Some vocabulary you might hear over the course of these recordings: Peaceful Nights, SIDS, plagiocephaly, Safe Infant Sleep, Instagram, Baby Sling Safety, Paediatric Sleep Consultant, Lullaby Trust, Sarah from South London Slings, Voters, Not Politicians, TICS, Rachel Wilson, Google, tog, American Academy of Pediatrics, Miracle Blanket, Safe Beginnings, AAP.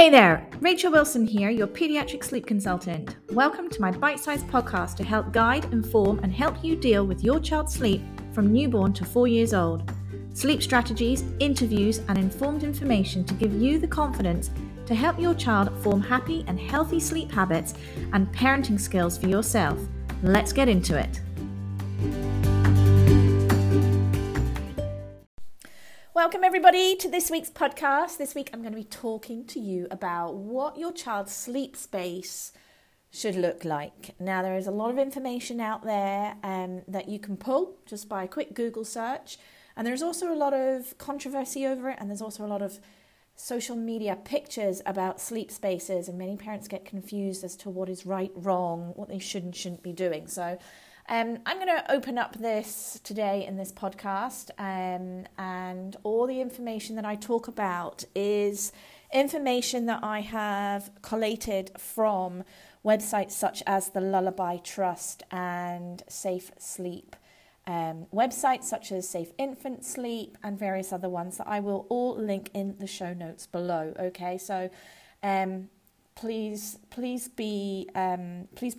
Hey there, Rachel Wilson here, your pediatric sleep consultant. Welcome to my bite-sized podcast to help guide, inform, and help you deal with your child's sleep from newborn to 4 years old. Sleep strategies, interviews, and informed information to give you the confidence to help your child form happy and healthy sleep habits and parenting skills for yourself. Let's get into it. Welcome everybody to this week's podcast. This week I'm going to be talking to you about what your child's sleep space should look like. Now there is a lot of information out there that you can pull just by a quick Google search, and there's also a lot of controversy over it, and there's also a lot of social media pictures about sleep spaces, and many parents get confused as to what is right, wrong, what they should and shouldn't be doing. So I'm going to open up this today in this podcast, and all the information that I talk about is information that I have collated from websites such as the Lullaby Trust and Safe Sleep, websites such as Safe Infant Sleep and various other ones that I will all link in the show notes below. Okay, so Please be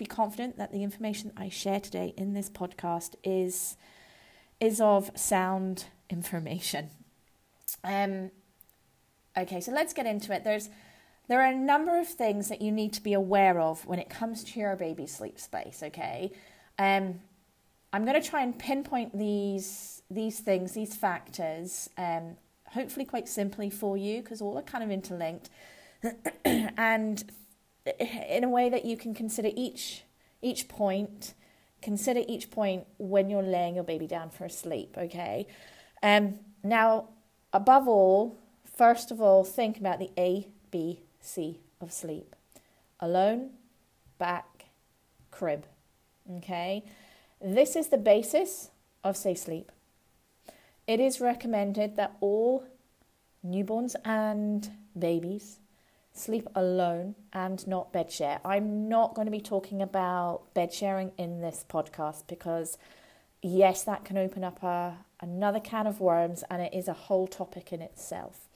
confident that the information I share today in this podcast is of sound information. Okay, so let's get into it. There are a number of things that you need to be aware of when it comes to your baby's sleep space. Okay, I'm going to try and pinpoint these factors, hopefully quite simply for you, because all are kind of interlinked. And in a way that you can consider each point when you're laying your baby down for a sleep, okay? Now, above all, first of all, think about the A, B, C of sleep. Alone, back, crib, okay? This is the basis of safe sleep. It is recommended that all newborns and babies sleep alone and not bed share. I'm not going to be talking about bed sharing in this podcast because, yes, that can open up another can of worms, and it is a whole topic in itself.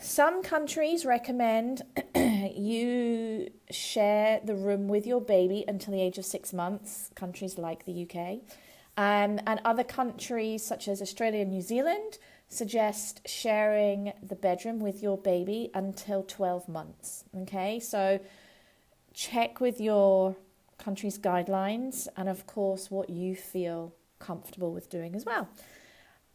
Some countries recommend you share the room with your baby until the age of 6 months, countries like the UK, and other countries such as Australia and New Zealand suggest sharing the bedroom with your baby until 12 months, okay? So check with your country's guidelines and, of course, what you feel comfortable with doing as well.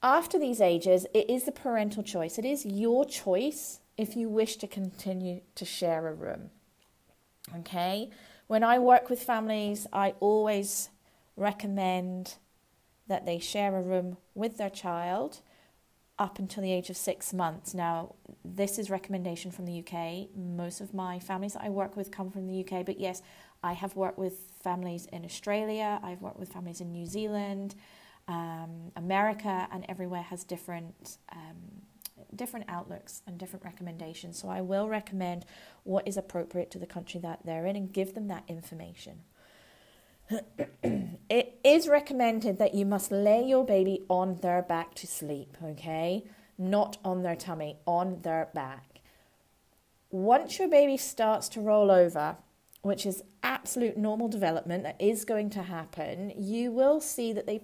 After these ages, it is the parental choice. It is your choice if you wish to continue to share a room, okay? When I work with families, I always recommend that they share a room with their child up until the age of 6 months. Now, this is recommendation from the UK. Most of my families that I work with come from the UK, but yes, I have worked with families in Australia, I've worked with families in New Zealand, America, and everywhere has different outlooks and different recommendations. So I will recommend what is appropriate to the country that they're in and give them that information. It is recommended that you must lay your baby on their back to sleep, okay? Not on their tummy, on their back. Once your baby starts to roll over, which is absolute normal development that is going to happen, you will see that they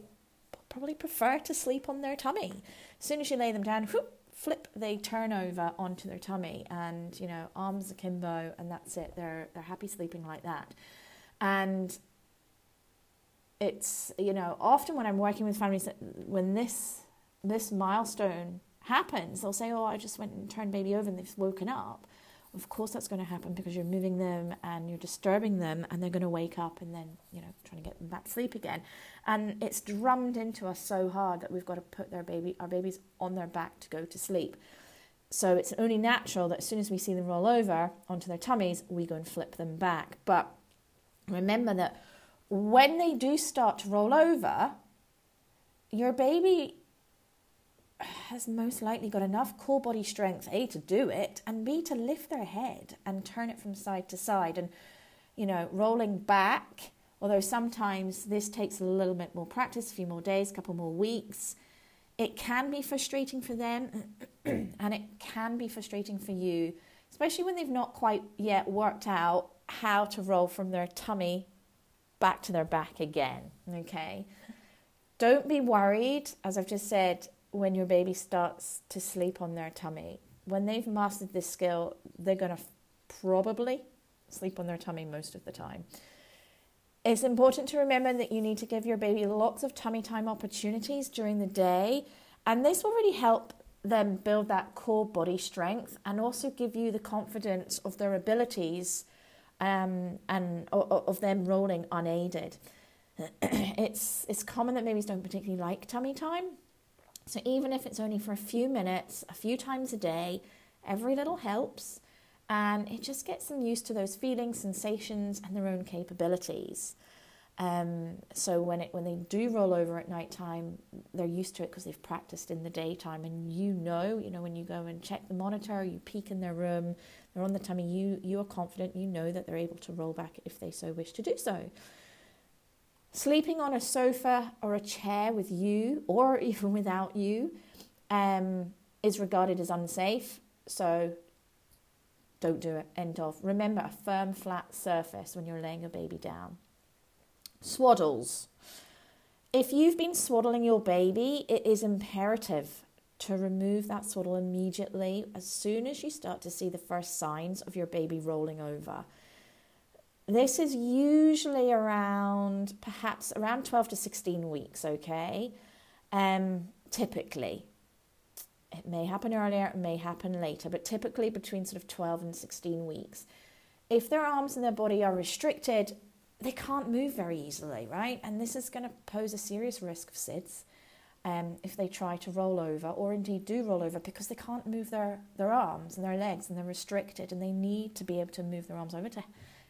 probably prefer to sleep on their tummy. As soon as you lay them down, flip, they turn over onto their tummy and, you know, arms akimbo, and that's it. They're happy sleeping like that. And it's, you know, often when I'm working with families, when this milestone happens, they'll say, oh, I just went and turned baby over and they've woken up. Of course that's going to happen because you're moving them and you're disturbing them, and they're going to wake up and then, you know, trying to get them back to sleep again. And it's drummed into us so hard that we've got to put our babies on their back to go to sleep. So it's only natural that as soon as we see them roll over onto their tummies, we go and flip them back. But remember that when they do start to roll over, your baby has most likely got enough core body strength, A, to do it, and B, to lift their head and turn it from side to side. And, you know, rolling back, although sometimes this takes a little bit more practice, a few more days, a couple more weeks, it can be frustrating for them and it can be frustrating for you, especially when they've not quite yet worked out how to roll from their tummy back to their back again, okay? Don't be worried, as I've just said, when your baby starts to sleep on their tummy. When they've mastered this skill, they're going to probably sleep on their tummy most of the time. It's important to remember that you need to give your baby lots of tummy time opportunities during the day, and this will really help them build that core body strength and also give you the confidence of their abilities and of them rolling unaided. It's common that babies don't particularly like tummy time, so even if it's only for a few minutes, a few times a day, every little helps. And it just gets them used to those feelings, sensations, and their own capabilities. So when they do roll over at night time, they're used to it because they've practiced in the daytime. And you know, when you go and check the monitor, you peek in their room, they're on the tummy, you are confident, you know that they're able to roll back if they so wish to do so. Sleeping on a sofa or a chair with you, or even without you, is regarded as unsafe. So don't do it, end of. Remember, a firm, flat surface when you're laying your baby down. Swaddles. If you've been swaddling your baby, it is imperative to remove that swaddle immediately as soon as you start to see the first signs of your baby rolling over. This is usually around, perhaps around 12 to 16 weeks, okay? Typically. It may happen earlier, it may happen later, but typically between sort of 12 and 16 weeks. If their arms and their body are restricted, they can't move very easily, right? And this is going to pose a serious risk of SIDS if they try to roll over, or indeed do roll over, because they can't move their arms and their legs, and they're restricted, and they need to be able to move their arms over to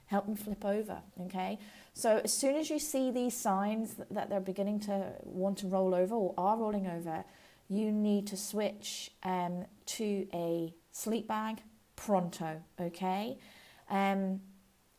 help them flip over, okay? So as soon as you see these signs that they're beginning to want to roll over or are rolling over, you need to switch to a sleep bag pronto, okay?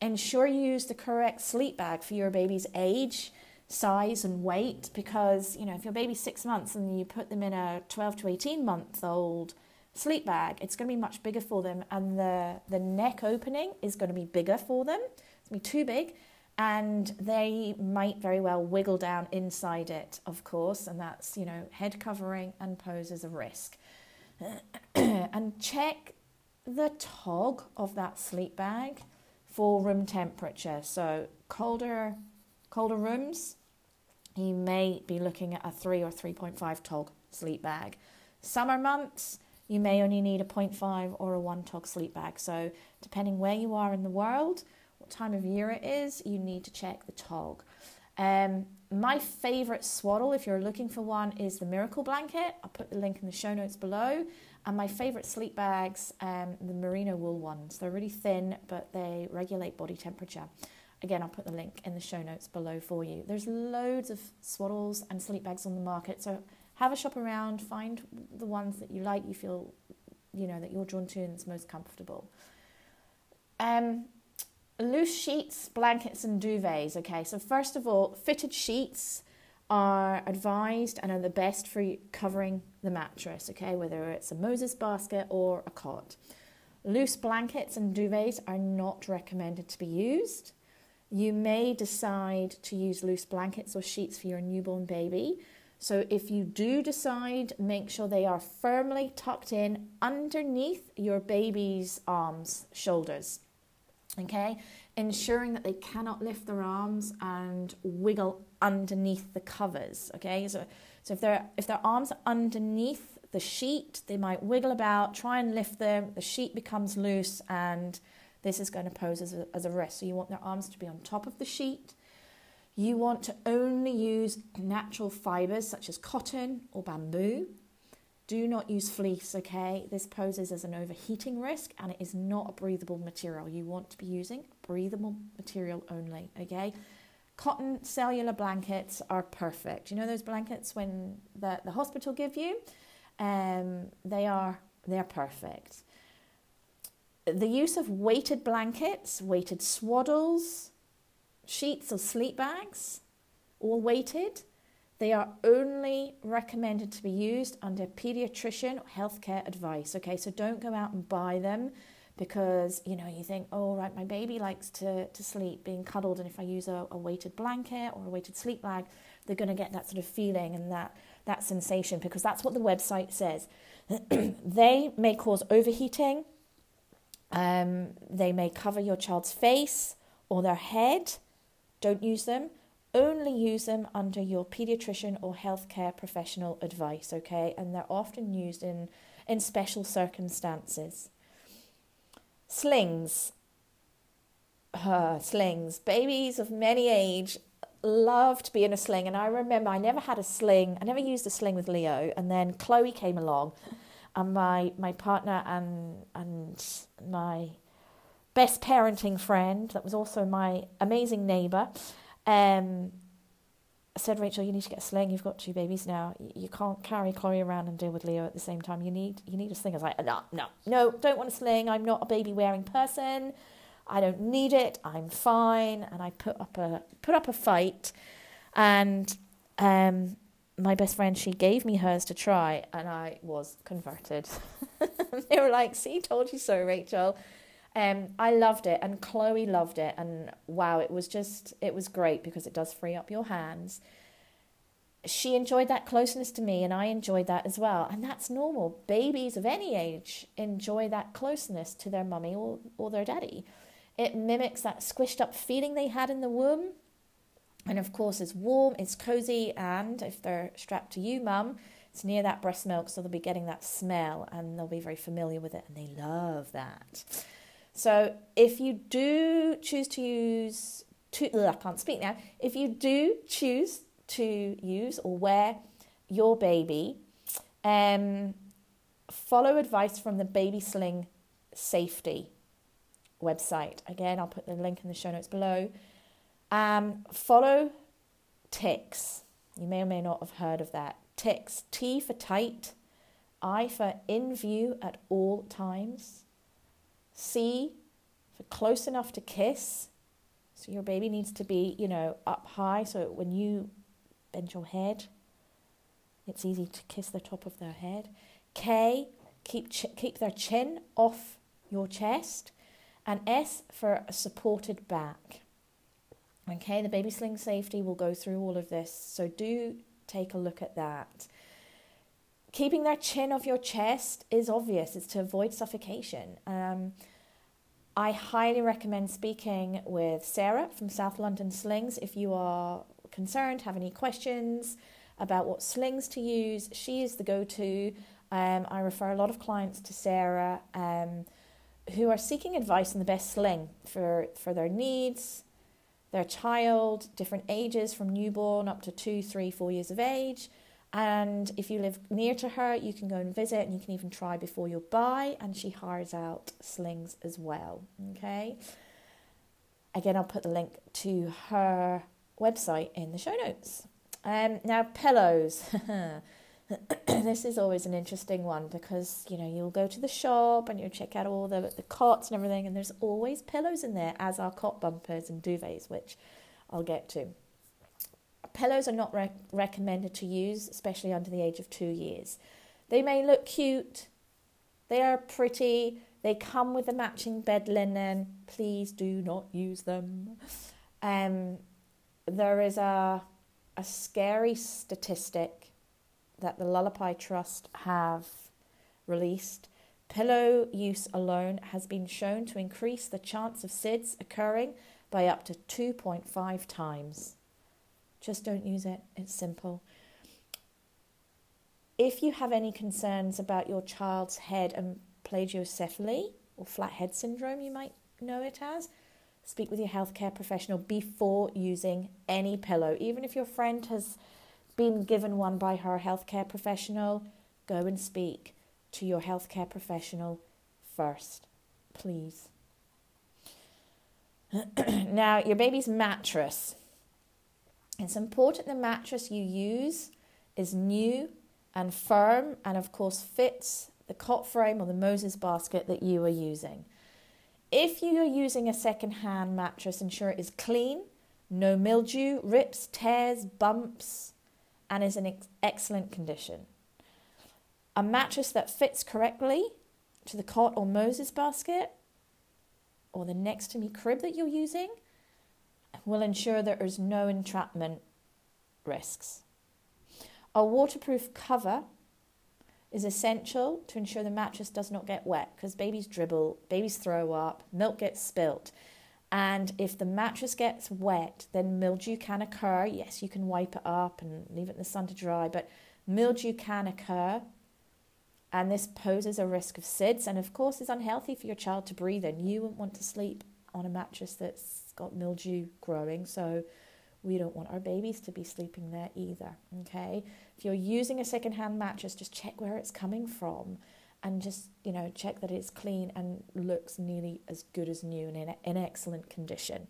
Ensure you use the correct sleep bag for your baby's age, size, and weight, because, you know, if your baby's 6 months and you put them in a 12 to 18-month-old sleep bag, it's going to be much bigger for them, and the neck opening is going to be bigger for them. It's going to be too big. And they might very well wiggle down inside it, of course, and that's, you know, head covering and poses a risk. And check the tog of that sleep bag for room temperature. So colder rooms, you may be looking at a 3 or 3.5 tog sleep bag. Summer months, you may only need a 0.5 or a 1 tog sleep bag. So depending where you are in the world, time of year it is, you need to check the tog. My favorite swaddle, if you're looking for one, is the Miracle Blanket. I'll put the link in the show notes below. And my favorite sleep bags, the merino wool ones. They're really thin, but they regulate body temperature. Again, I'll put the link in the show notes below for you. There's loads of swaddles and sleep bags on the market, so have a shop around, find the ones that you like, you feel, you know, that you're drawn to and it's most comfortable. Loose sheets, blankets, and duvets, okay? So first of all, fitted sheets are advised and are the best for covering the mattress, okay? Whether it's a Moses basket or a cot. Loose blankets and duvets are not recommended to be used. You may decide to use loose blankets or sheets for your newborn baby. So if you do decide, make sure they are firmly tucked in underneath your baby's arms, shoulders. Okay, ensuring that they cannot lift their arms and wiggle underneath the covers. Okay, so if their arms are underneath the sheet, they might wiggle about, try and lift them. The sheet becomes loose, and this is going to pose as a risk. So you want their arms to be on top of the sheet. You want to only use natural fibers such as cotton or bamboo. Do not use fleece, okay? This poses as an overheating risk, and it is not a breathable material. You want to be using breathable material only, okay? Cotton cellular blankets are perfect. You know those blankets when the hospital give you? They're perfect. The use of weighted blankets, weighted swaddles, sheets or sleep bags, all weighted. They are only recommended to be used under pediatrician or healthcare advice. Okay, so don't go out and buy them because, you know, you think, oh, right, my baby likes to sleep being cuddled, and if I use a weighted blanket or a weighted sleep bag, they're going to get that sort of feeling and that sensation, because that's what the website says. They may cause overheating. They may cover your child's face or their head. Don't use them. Only use them under your pediatrician or healthcare professional advice, okay? And they're often used in special circumstances. Slings. Slings. Babies of many age love to be in a sling. And I remember I never had a sling. I never used a sling with Leo. And then Chloe came along, and my partner and my best parenting friend, that was also my amazing neighbour, I said, Rachel, you need to get a sling. You've got two babies now. You can't carry Chloe around and deal with Leo at the same time. You need a sling. I was like, no, don't want a sling. I'm not a baby wearing person. I don't need it. I'm fine. And I put up a fight, and my best friend, she gave me hers to try, and I was converted. They were like, see, told you so, Rachel. I loved it, and Chloe loved it, and wow, it was great, because it does free up your hands. She enjoyed that closeness to me, and I enjoyed that as well, and that's normal. Babies of any age enjoy that closeness to their mummy or their daddy. It mimics that squished up feeling they had in the womb, and of course it's warm, it's cozy, and if they're strapped to you, mum, it's near that breast milk, so they'll be getting that smell, and they'll be very familiar with it, and they love that. So if you do choose to use, if you do choose to use or wear your baby, follow advice from the Baby Sling Safety website. Again, I'll put the link in the show notes below. Follow TICS. You may or may not have heard of that. TICS, T for tight, I for in view at all times, C for close enough to kiss, so your baby needs to be, up high, so when you bend your head, it's easy to kiss the top of their head. K, keep their chin off your chest, and S for a supported back. Okay, the Baby Sling Safety will go through all of this, so do take a look at that. Keeping their chin off your chest is obvious. It's to avoid suffocation. I highly recommend speaking with Sarah from South London Slings if you are concerned, have any questions about what slings to use. She is the go-to. I refer a lot of clients to Sarah who are seeking advice on the best sling for their needs, their child, different ages from newborn up to 2, 3, 4 years of age. And if you live near to her, you can go and visit, and you can even try before you buy. And she hires out slings as well, okay? Again, I'll put the link to her website in the show notes. Now, pillows. This is always an interesting one because, you'll go to the shop and you'll check out all the cots and everything, and there's always pillows in there, as are cot bumpers and duvets, which I'll get to. Pillows are not recommended to use, especially under the age of 2 years. They may look cute, they are pretty, they come with the matching bed linen. Please do not use them. There is a scary statistic that the Lullaby Trust have released. Pillow use alone has been shown to increase the chance of SIDS occurring by up to 2.5 times. Just don't use it. It's simple. If you have any concerns about your child's head and plagiocephaly or flat head syndrome, you might know it as, speak with your healthcare professional before using any pillow. Even if your friend has been given one by her healthcare professional, go and speak to your healthcare professional first, please. Now, your baby's mattress. It's important the mattress you use is new and firm and, of course, fits the cot frame or the Moses basket that you are using. If you are using a second-hand mattress, ensure it is clean, no mildew, rips, tears, bumps, and is in excellent condition. A mattress that fits correctly to the cot or Moses basket or the next to me crib that you're using will ensure there is no entrapment risks. A waterproof cover is essential to ensure the mattress does not get wet, because babies dribble, babies throw up, milk gets spilt. And if the mattress gets wet, then mildew can occur. Yes, you can wipe it up and leave it in the sun to dry, but mildew can occur. And this poses a risk of SIDS, and of course is unhealthy for your child to breathe in. You wouldn't want to sleep on a mattress that's got mildew growing, so we don't want our babies to be sleeping there either, okay? If you're using a secondhand mattress, just check where it's coming from and just, you know, check that it's clean and looks nearly as good as new and in excellent condition.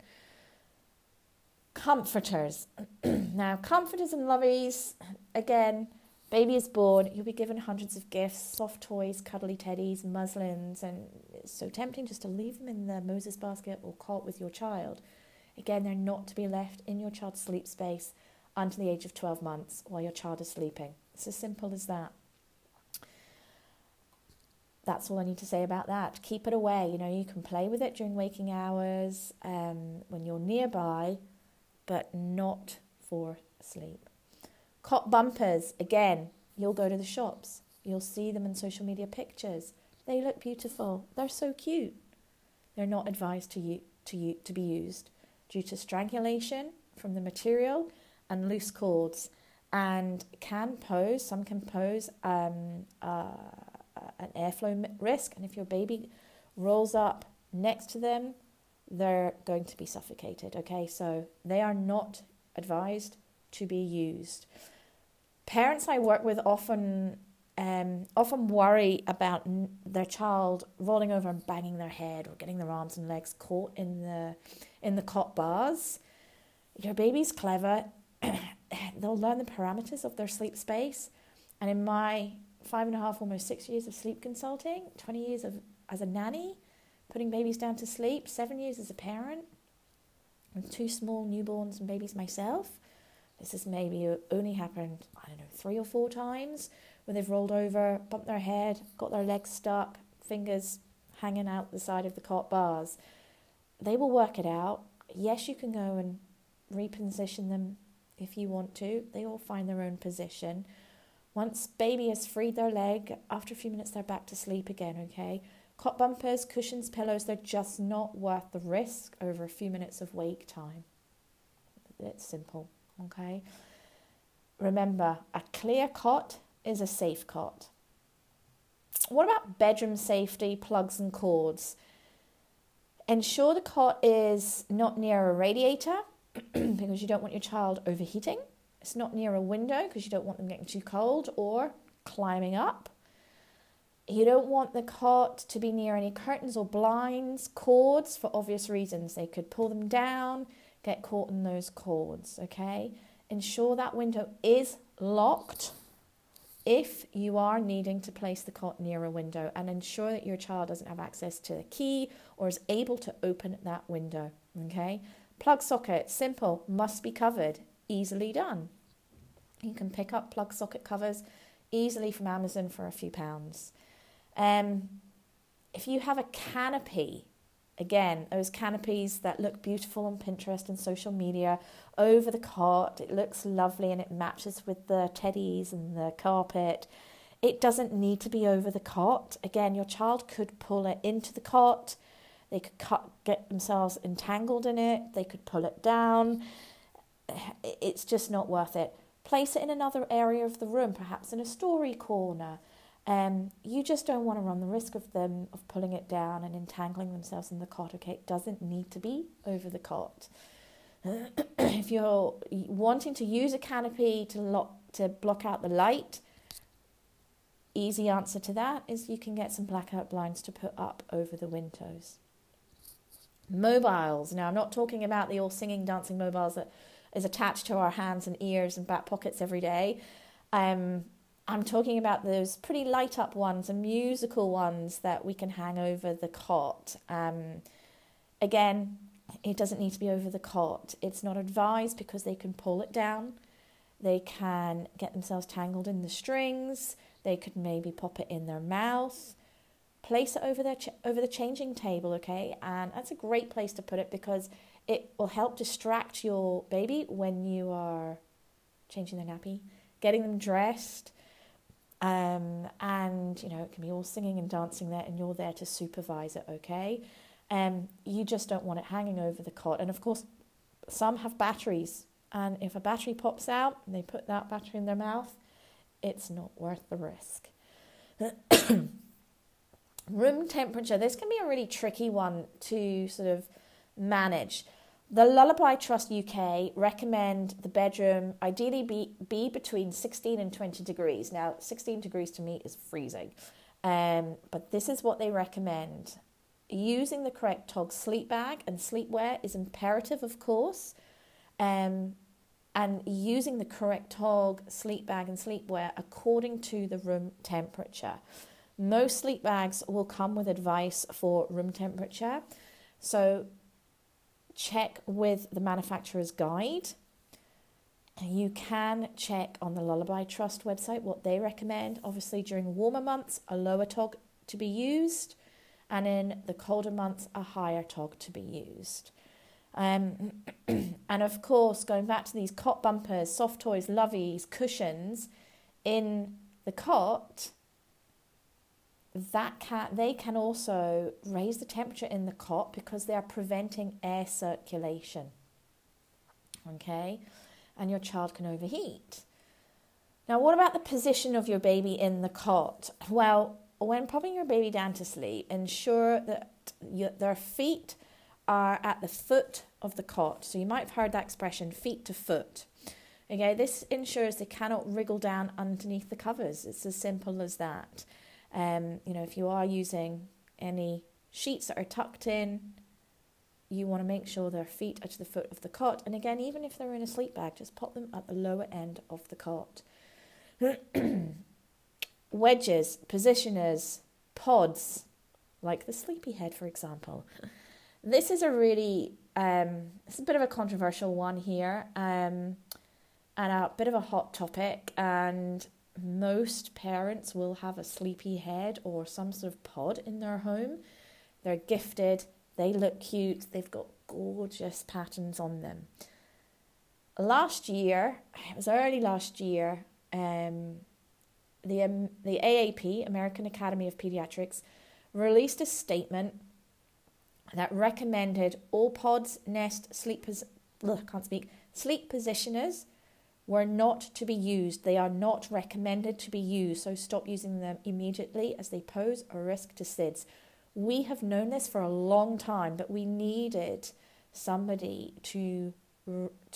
Comforters. Now, comforters and loveys, again, baby is born, you'll be given hundreds of gifts, soft toys, cuddly teddies, muslins, and it's so tempting just to leave them in the Moses basket or cot with your child. Again, they're not to be left in your child's sleep space until the age of 12 months while your child is sleeping. It's as simple as that. That's all I need to say about that. Keep it away. You know, you can play with it during waking hours when you're nearby, but not for sleep. Cot bumpers. Again, you'll go to the shops. You'll see them in social media pictures. They look beautiful. They're so cute. They're not advised to be used due to strangulation from the material and loose cords, and can pose an airflow risk. And if your baby rolls up next to them, they're going to be suffocated, okay? So they are not advised to be used. Parents I work with often worry about their child rolling over and banging their head or getting their arms and legs caught in the cot bars. Your baby's clever. They'll learn the parameters of their sleep space. And in my 5.5, almost 6 years of sleep consulting, 20 years as a nanny, putting babies down to sleep, 7 years as a parent, and 2 small newborns and babies myself, this has maybe only happened, 3 or 4 times, where they've rolled over, bumped their head, got their legs stuck, fingers hanging out the side of the cot bars. They will work it out. Yes, you can go and reposition them if you want to. They all find their own position. Once baby has freed their leg, after a few minutes they're back to sleep again, okay? Cot bumpers, cushions, pillows, they're just not worth the risk over a few minutes of wake time. It's simple, okay? Remember, a clear cot is a safe cot. What about bedroom safety, plugs and cords? Ensure the cot is not near a radiator because you don't want your child overheating. It's not near a window because you don't want them getting too cold or climbing up. You don't want the cot to be near any curtains or blinds, cords, for obvious reasons. They could pull them down, get caught in those cords, okay? Ensure that window is locked if you are needing to place the cot near a window, and ensure that your child doesn't have access to the key or is able to open that window, okay? Plug socket, simple, must be covered. Easily done. You can pick up plug socket covers easily from Amazon for a few pounds. If you have a canopy, again, those canopies that look beautiful on Pinterest and social media over the cot, it looks lovely and it matches with the teddies and the carpet. It doesn't need to be over the cot. Again, your child could pull it into the cot. They could get themselves entangled in it. They could pull it down. It's just not worth it. Place it in another area of the room, perhaps in a story corner. You just don't want to run the risk of them of pulling it down and entangling themselves in the cot. Okay, it doesn't need to be over the cot. If you're wanting to use a canopy to block out the light, easy answer to that is you can get some blackout blinds to put up over the windows. Mobiles. Now, I'm not talking about the all singing, dancing mobiles that is attached to our hands and ears and back pockets every day. I'm talking about those pretty light up ones and musical ones that we can hang over the cot. Again, it doesn't need to be over the cot. It's not advised because they can pull it down. They can get themselves tangled in the strings. They could maybe pop it in their mouth. place it over the changing table, okay? And that's a great place to put it because it will help distract your baby when you are changing their nappy, getting them dressed, and, you know, it can be all singing and dancing there, and you're there to supervise it, okay? You just don't want it hanging over the cot. And, of course, some have batteries, and if a battery pops out and they put that battery in their mouth, it's not worth the risk. Room temperature. This can be a really tricky one to sort of manage. The Lullaby Trust UK recommend the bedroom ideally be between 16 and 20 degrees. Now, 16 degrees to me is freezing, but this is what they recommend. Using the correct TOG sleep bag and sleepwear is imperative, of course, and using the correct TOG sleep bag and sleepwear according to the room temperature. Most sleep bags will come with advice for room temperature, so check with the manufacturer's guide. You can check on the Lullaby Trust website what they recommend. Obviously, during warmer months, a lower TOG to be used, and in the colder months, a higher TOG to be used. And of course, going back to these cot bumpers, soft toys, loveys, cushions in the cot, they can also raise the temperature in the cot because they are preventing air circulation, okay? And your child can overheat. Now, what about the position of your baby in the cot? Well, when popping your baby down to sleep, ensure that their feet are at the foot of the cot. So you might have heard that expression, feet to foot. Okay, this ensures they cannot wriggle down underneath the covers. It's as simple as that. You know, if you are using any sheets that are tucked in, you want to make sure their feet are to the foot of the cot. And again, even if they're in a sleep bag, just pop them at the lower end of the cot. Wedges, positioners, pods, like the sleepyhead, for example. This is a really, it's a bit of a controversial one here, and a bit of a hot topic, and most parents will have a sleepy head or some sort of pod in their home. They're gifted, they look cute, they've got gorgeous patterns on them. Last year, it was early last year, the AAP, American Academy of Pediatrics, released a statement that recommended all pods, nest, sleep positioners were not to be used. They are not recommended to be used, so stop using them immediately as they pose a risk to SIDS. We have known this for a long time, but we needed somebody to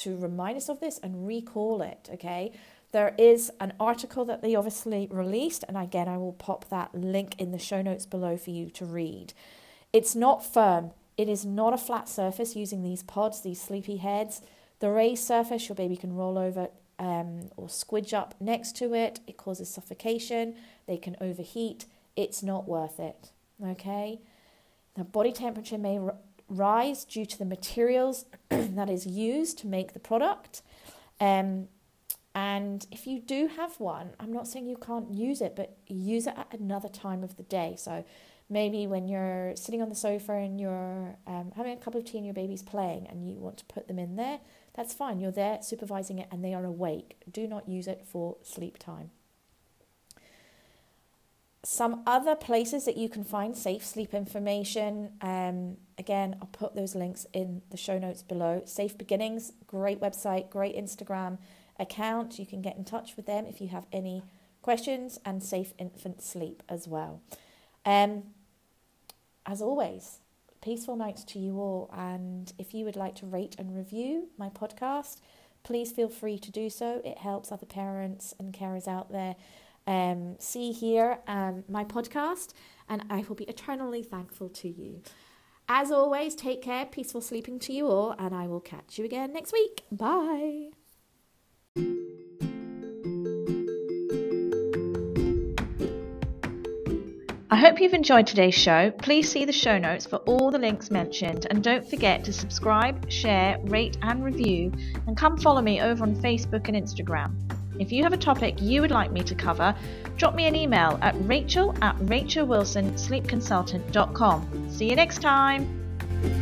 remind us of this and recall it, okay? There is an article that they obviously released, and again, I will pop that link in the show notes below for you to read. It's not firm. It is not a flat surface using these pods, these sleepy heads. The raised surface, your baby can roll over or squidge up next to it. It causes suffocation. They can overheat. It's not worth it, okay? The body temperature may rise due to the materials that is used to make the product. And if you do have one, I'm not saying you can't use it, but use it at another time of the day. So maybe when you're sitting on the sofa and you're having a cup of tea and your baby's playing and you want to put them in there, that's fine. You're there supervising it and they are awake. Do not use it for sleep time. Some other places that you can find safe sleep information. Again, I'll put those links in the show notes below. Safe Beginnings, great website, great Instagram account. You can get in touch with them if you have any questions, and Safe Infant Sleep as well. As always, peaceful nights to you all, and if you would like to rate and review my podcast, please feel free to do so. It helps other parents and carers out there hear my podcast, and I will be eternally thankful to you. As always, take care, peaceful sleeping to you all, and I will catch you again next week. Bye. I hope you've enjoyed today's show. Please see the show notes for all the links mentioned, and don't forget to subscribe, share, rate and review, and come follow me over on Facebook and Instagram. If you have a topic you would like me to cover, drop me an email at rachel@rachelwilsonsleepconsultant.com. See you next time.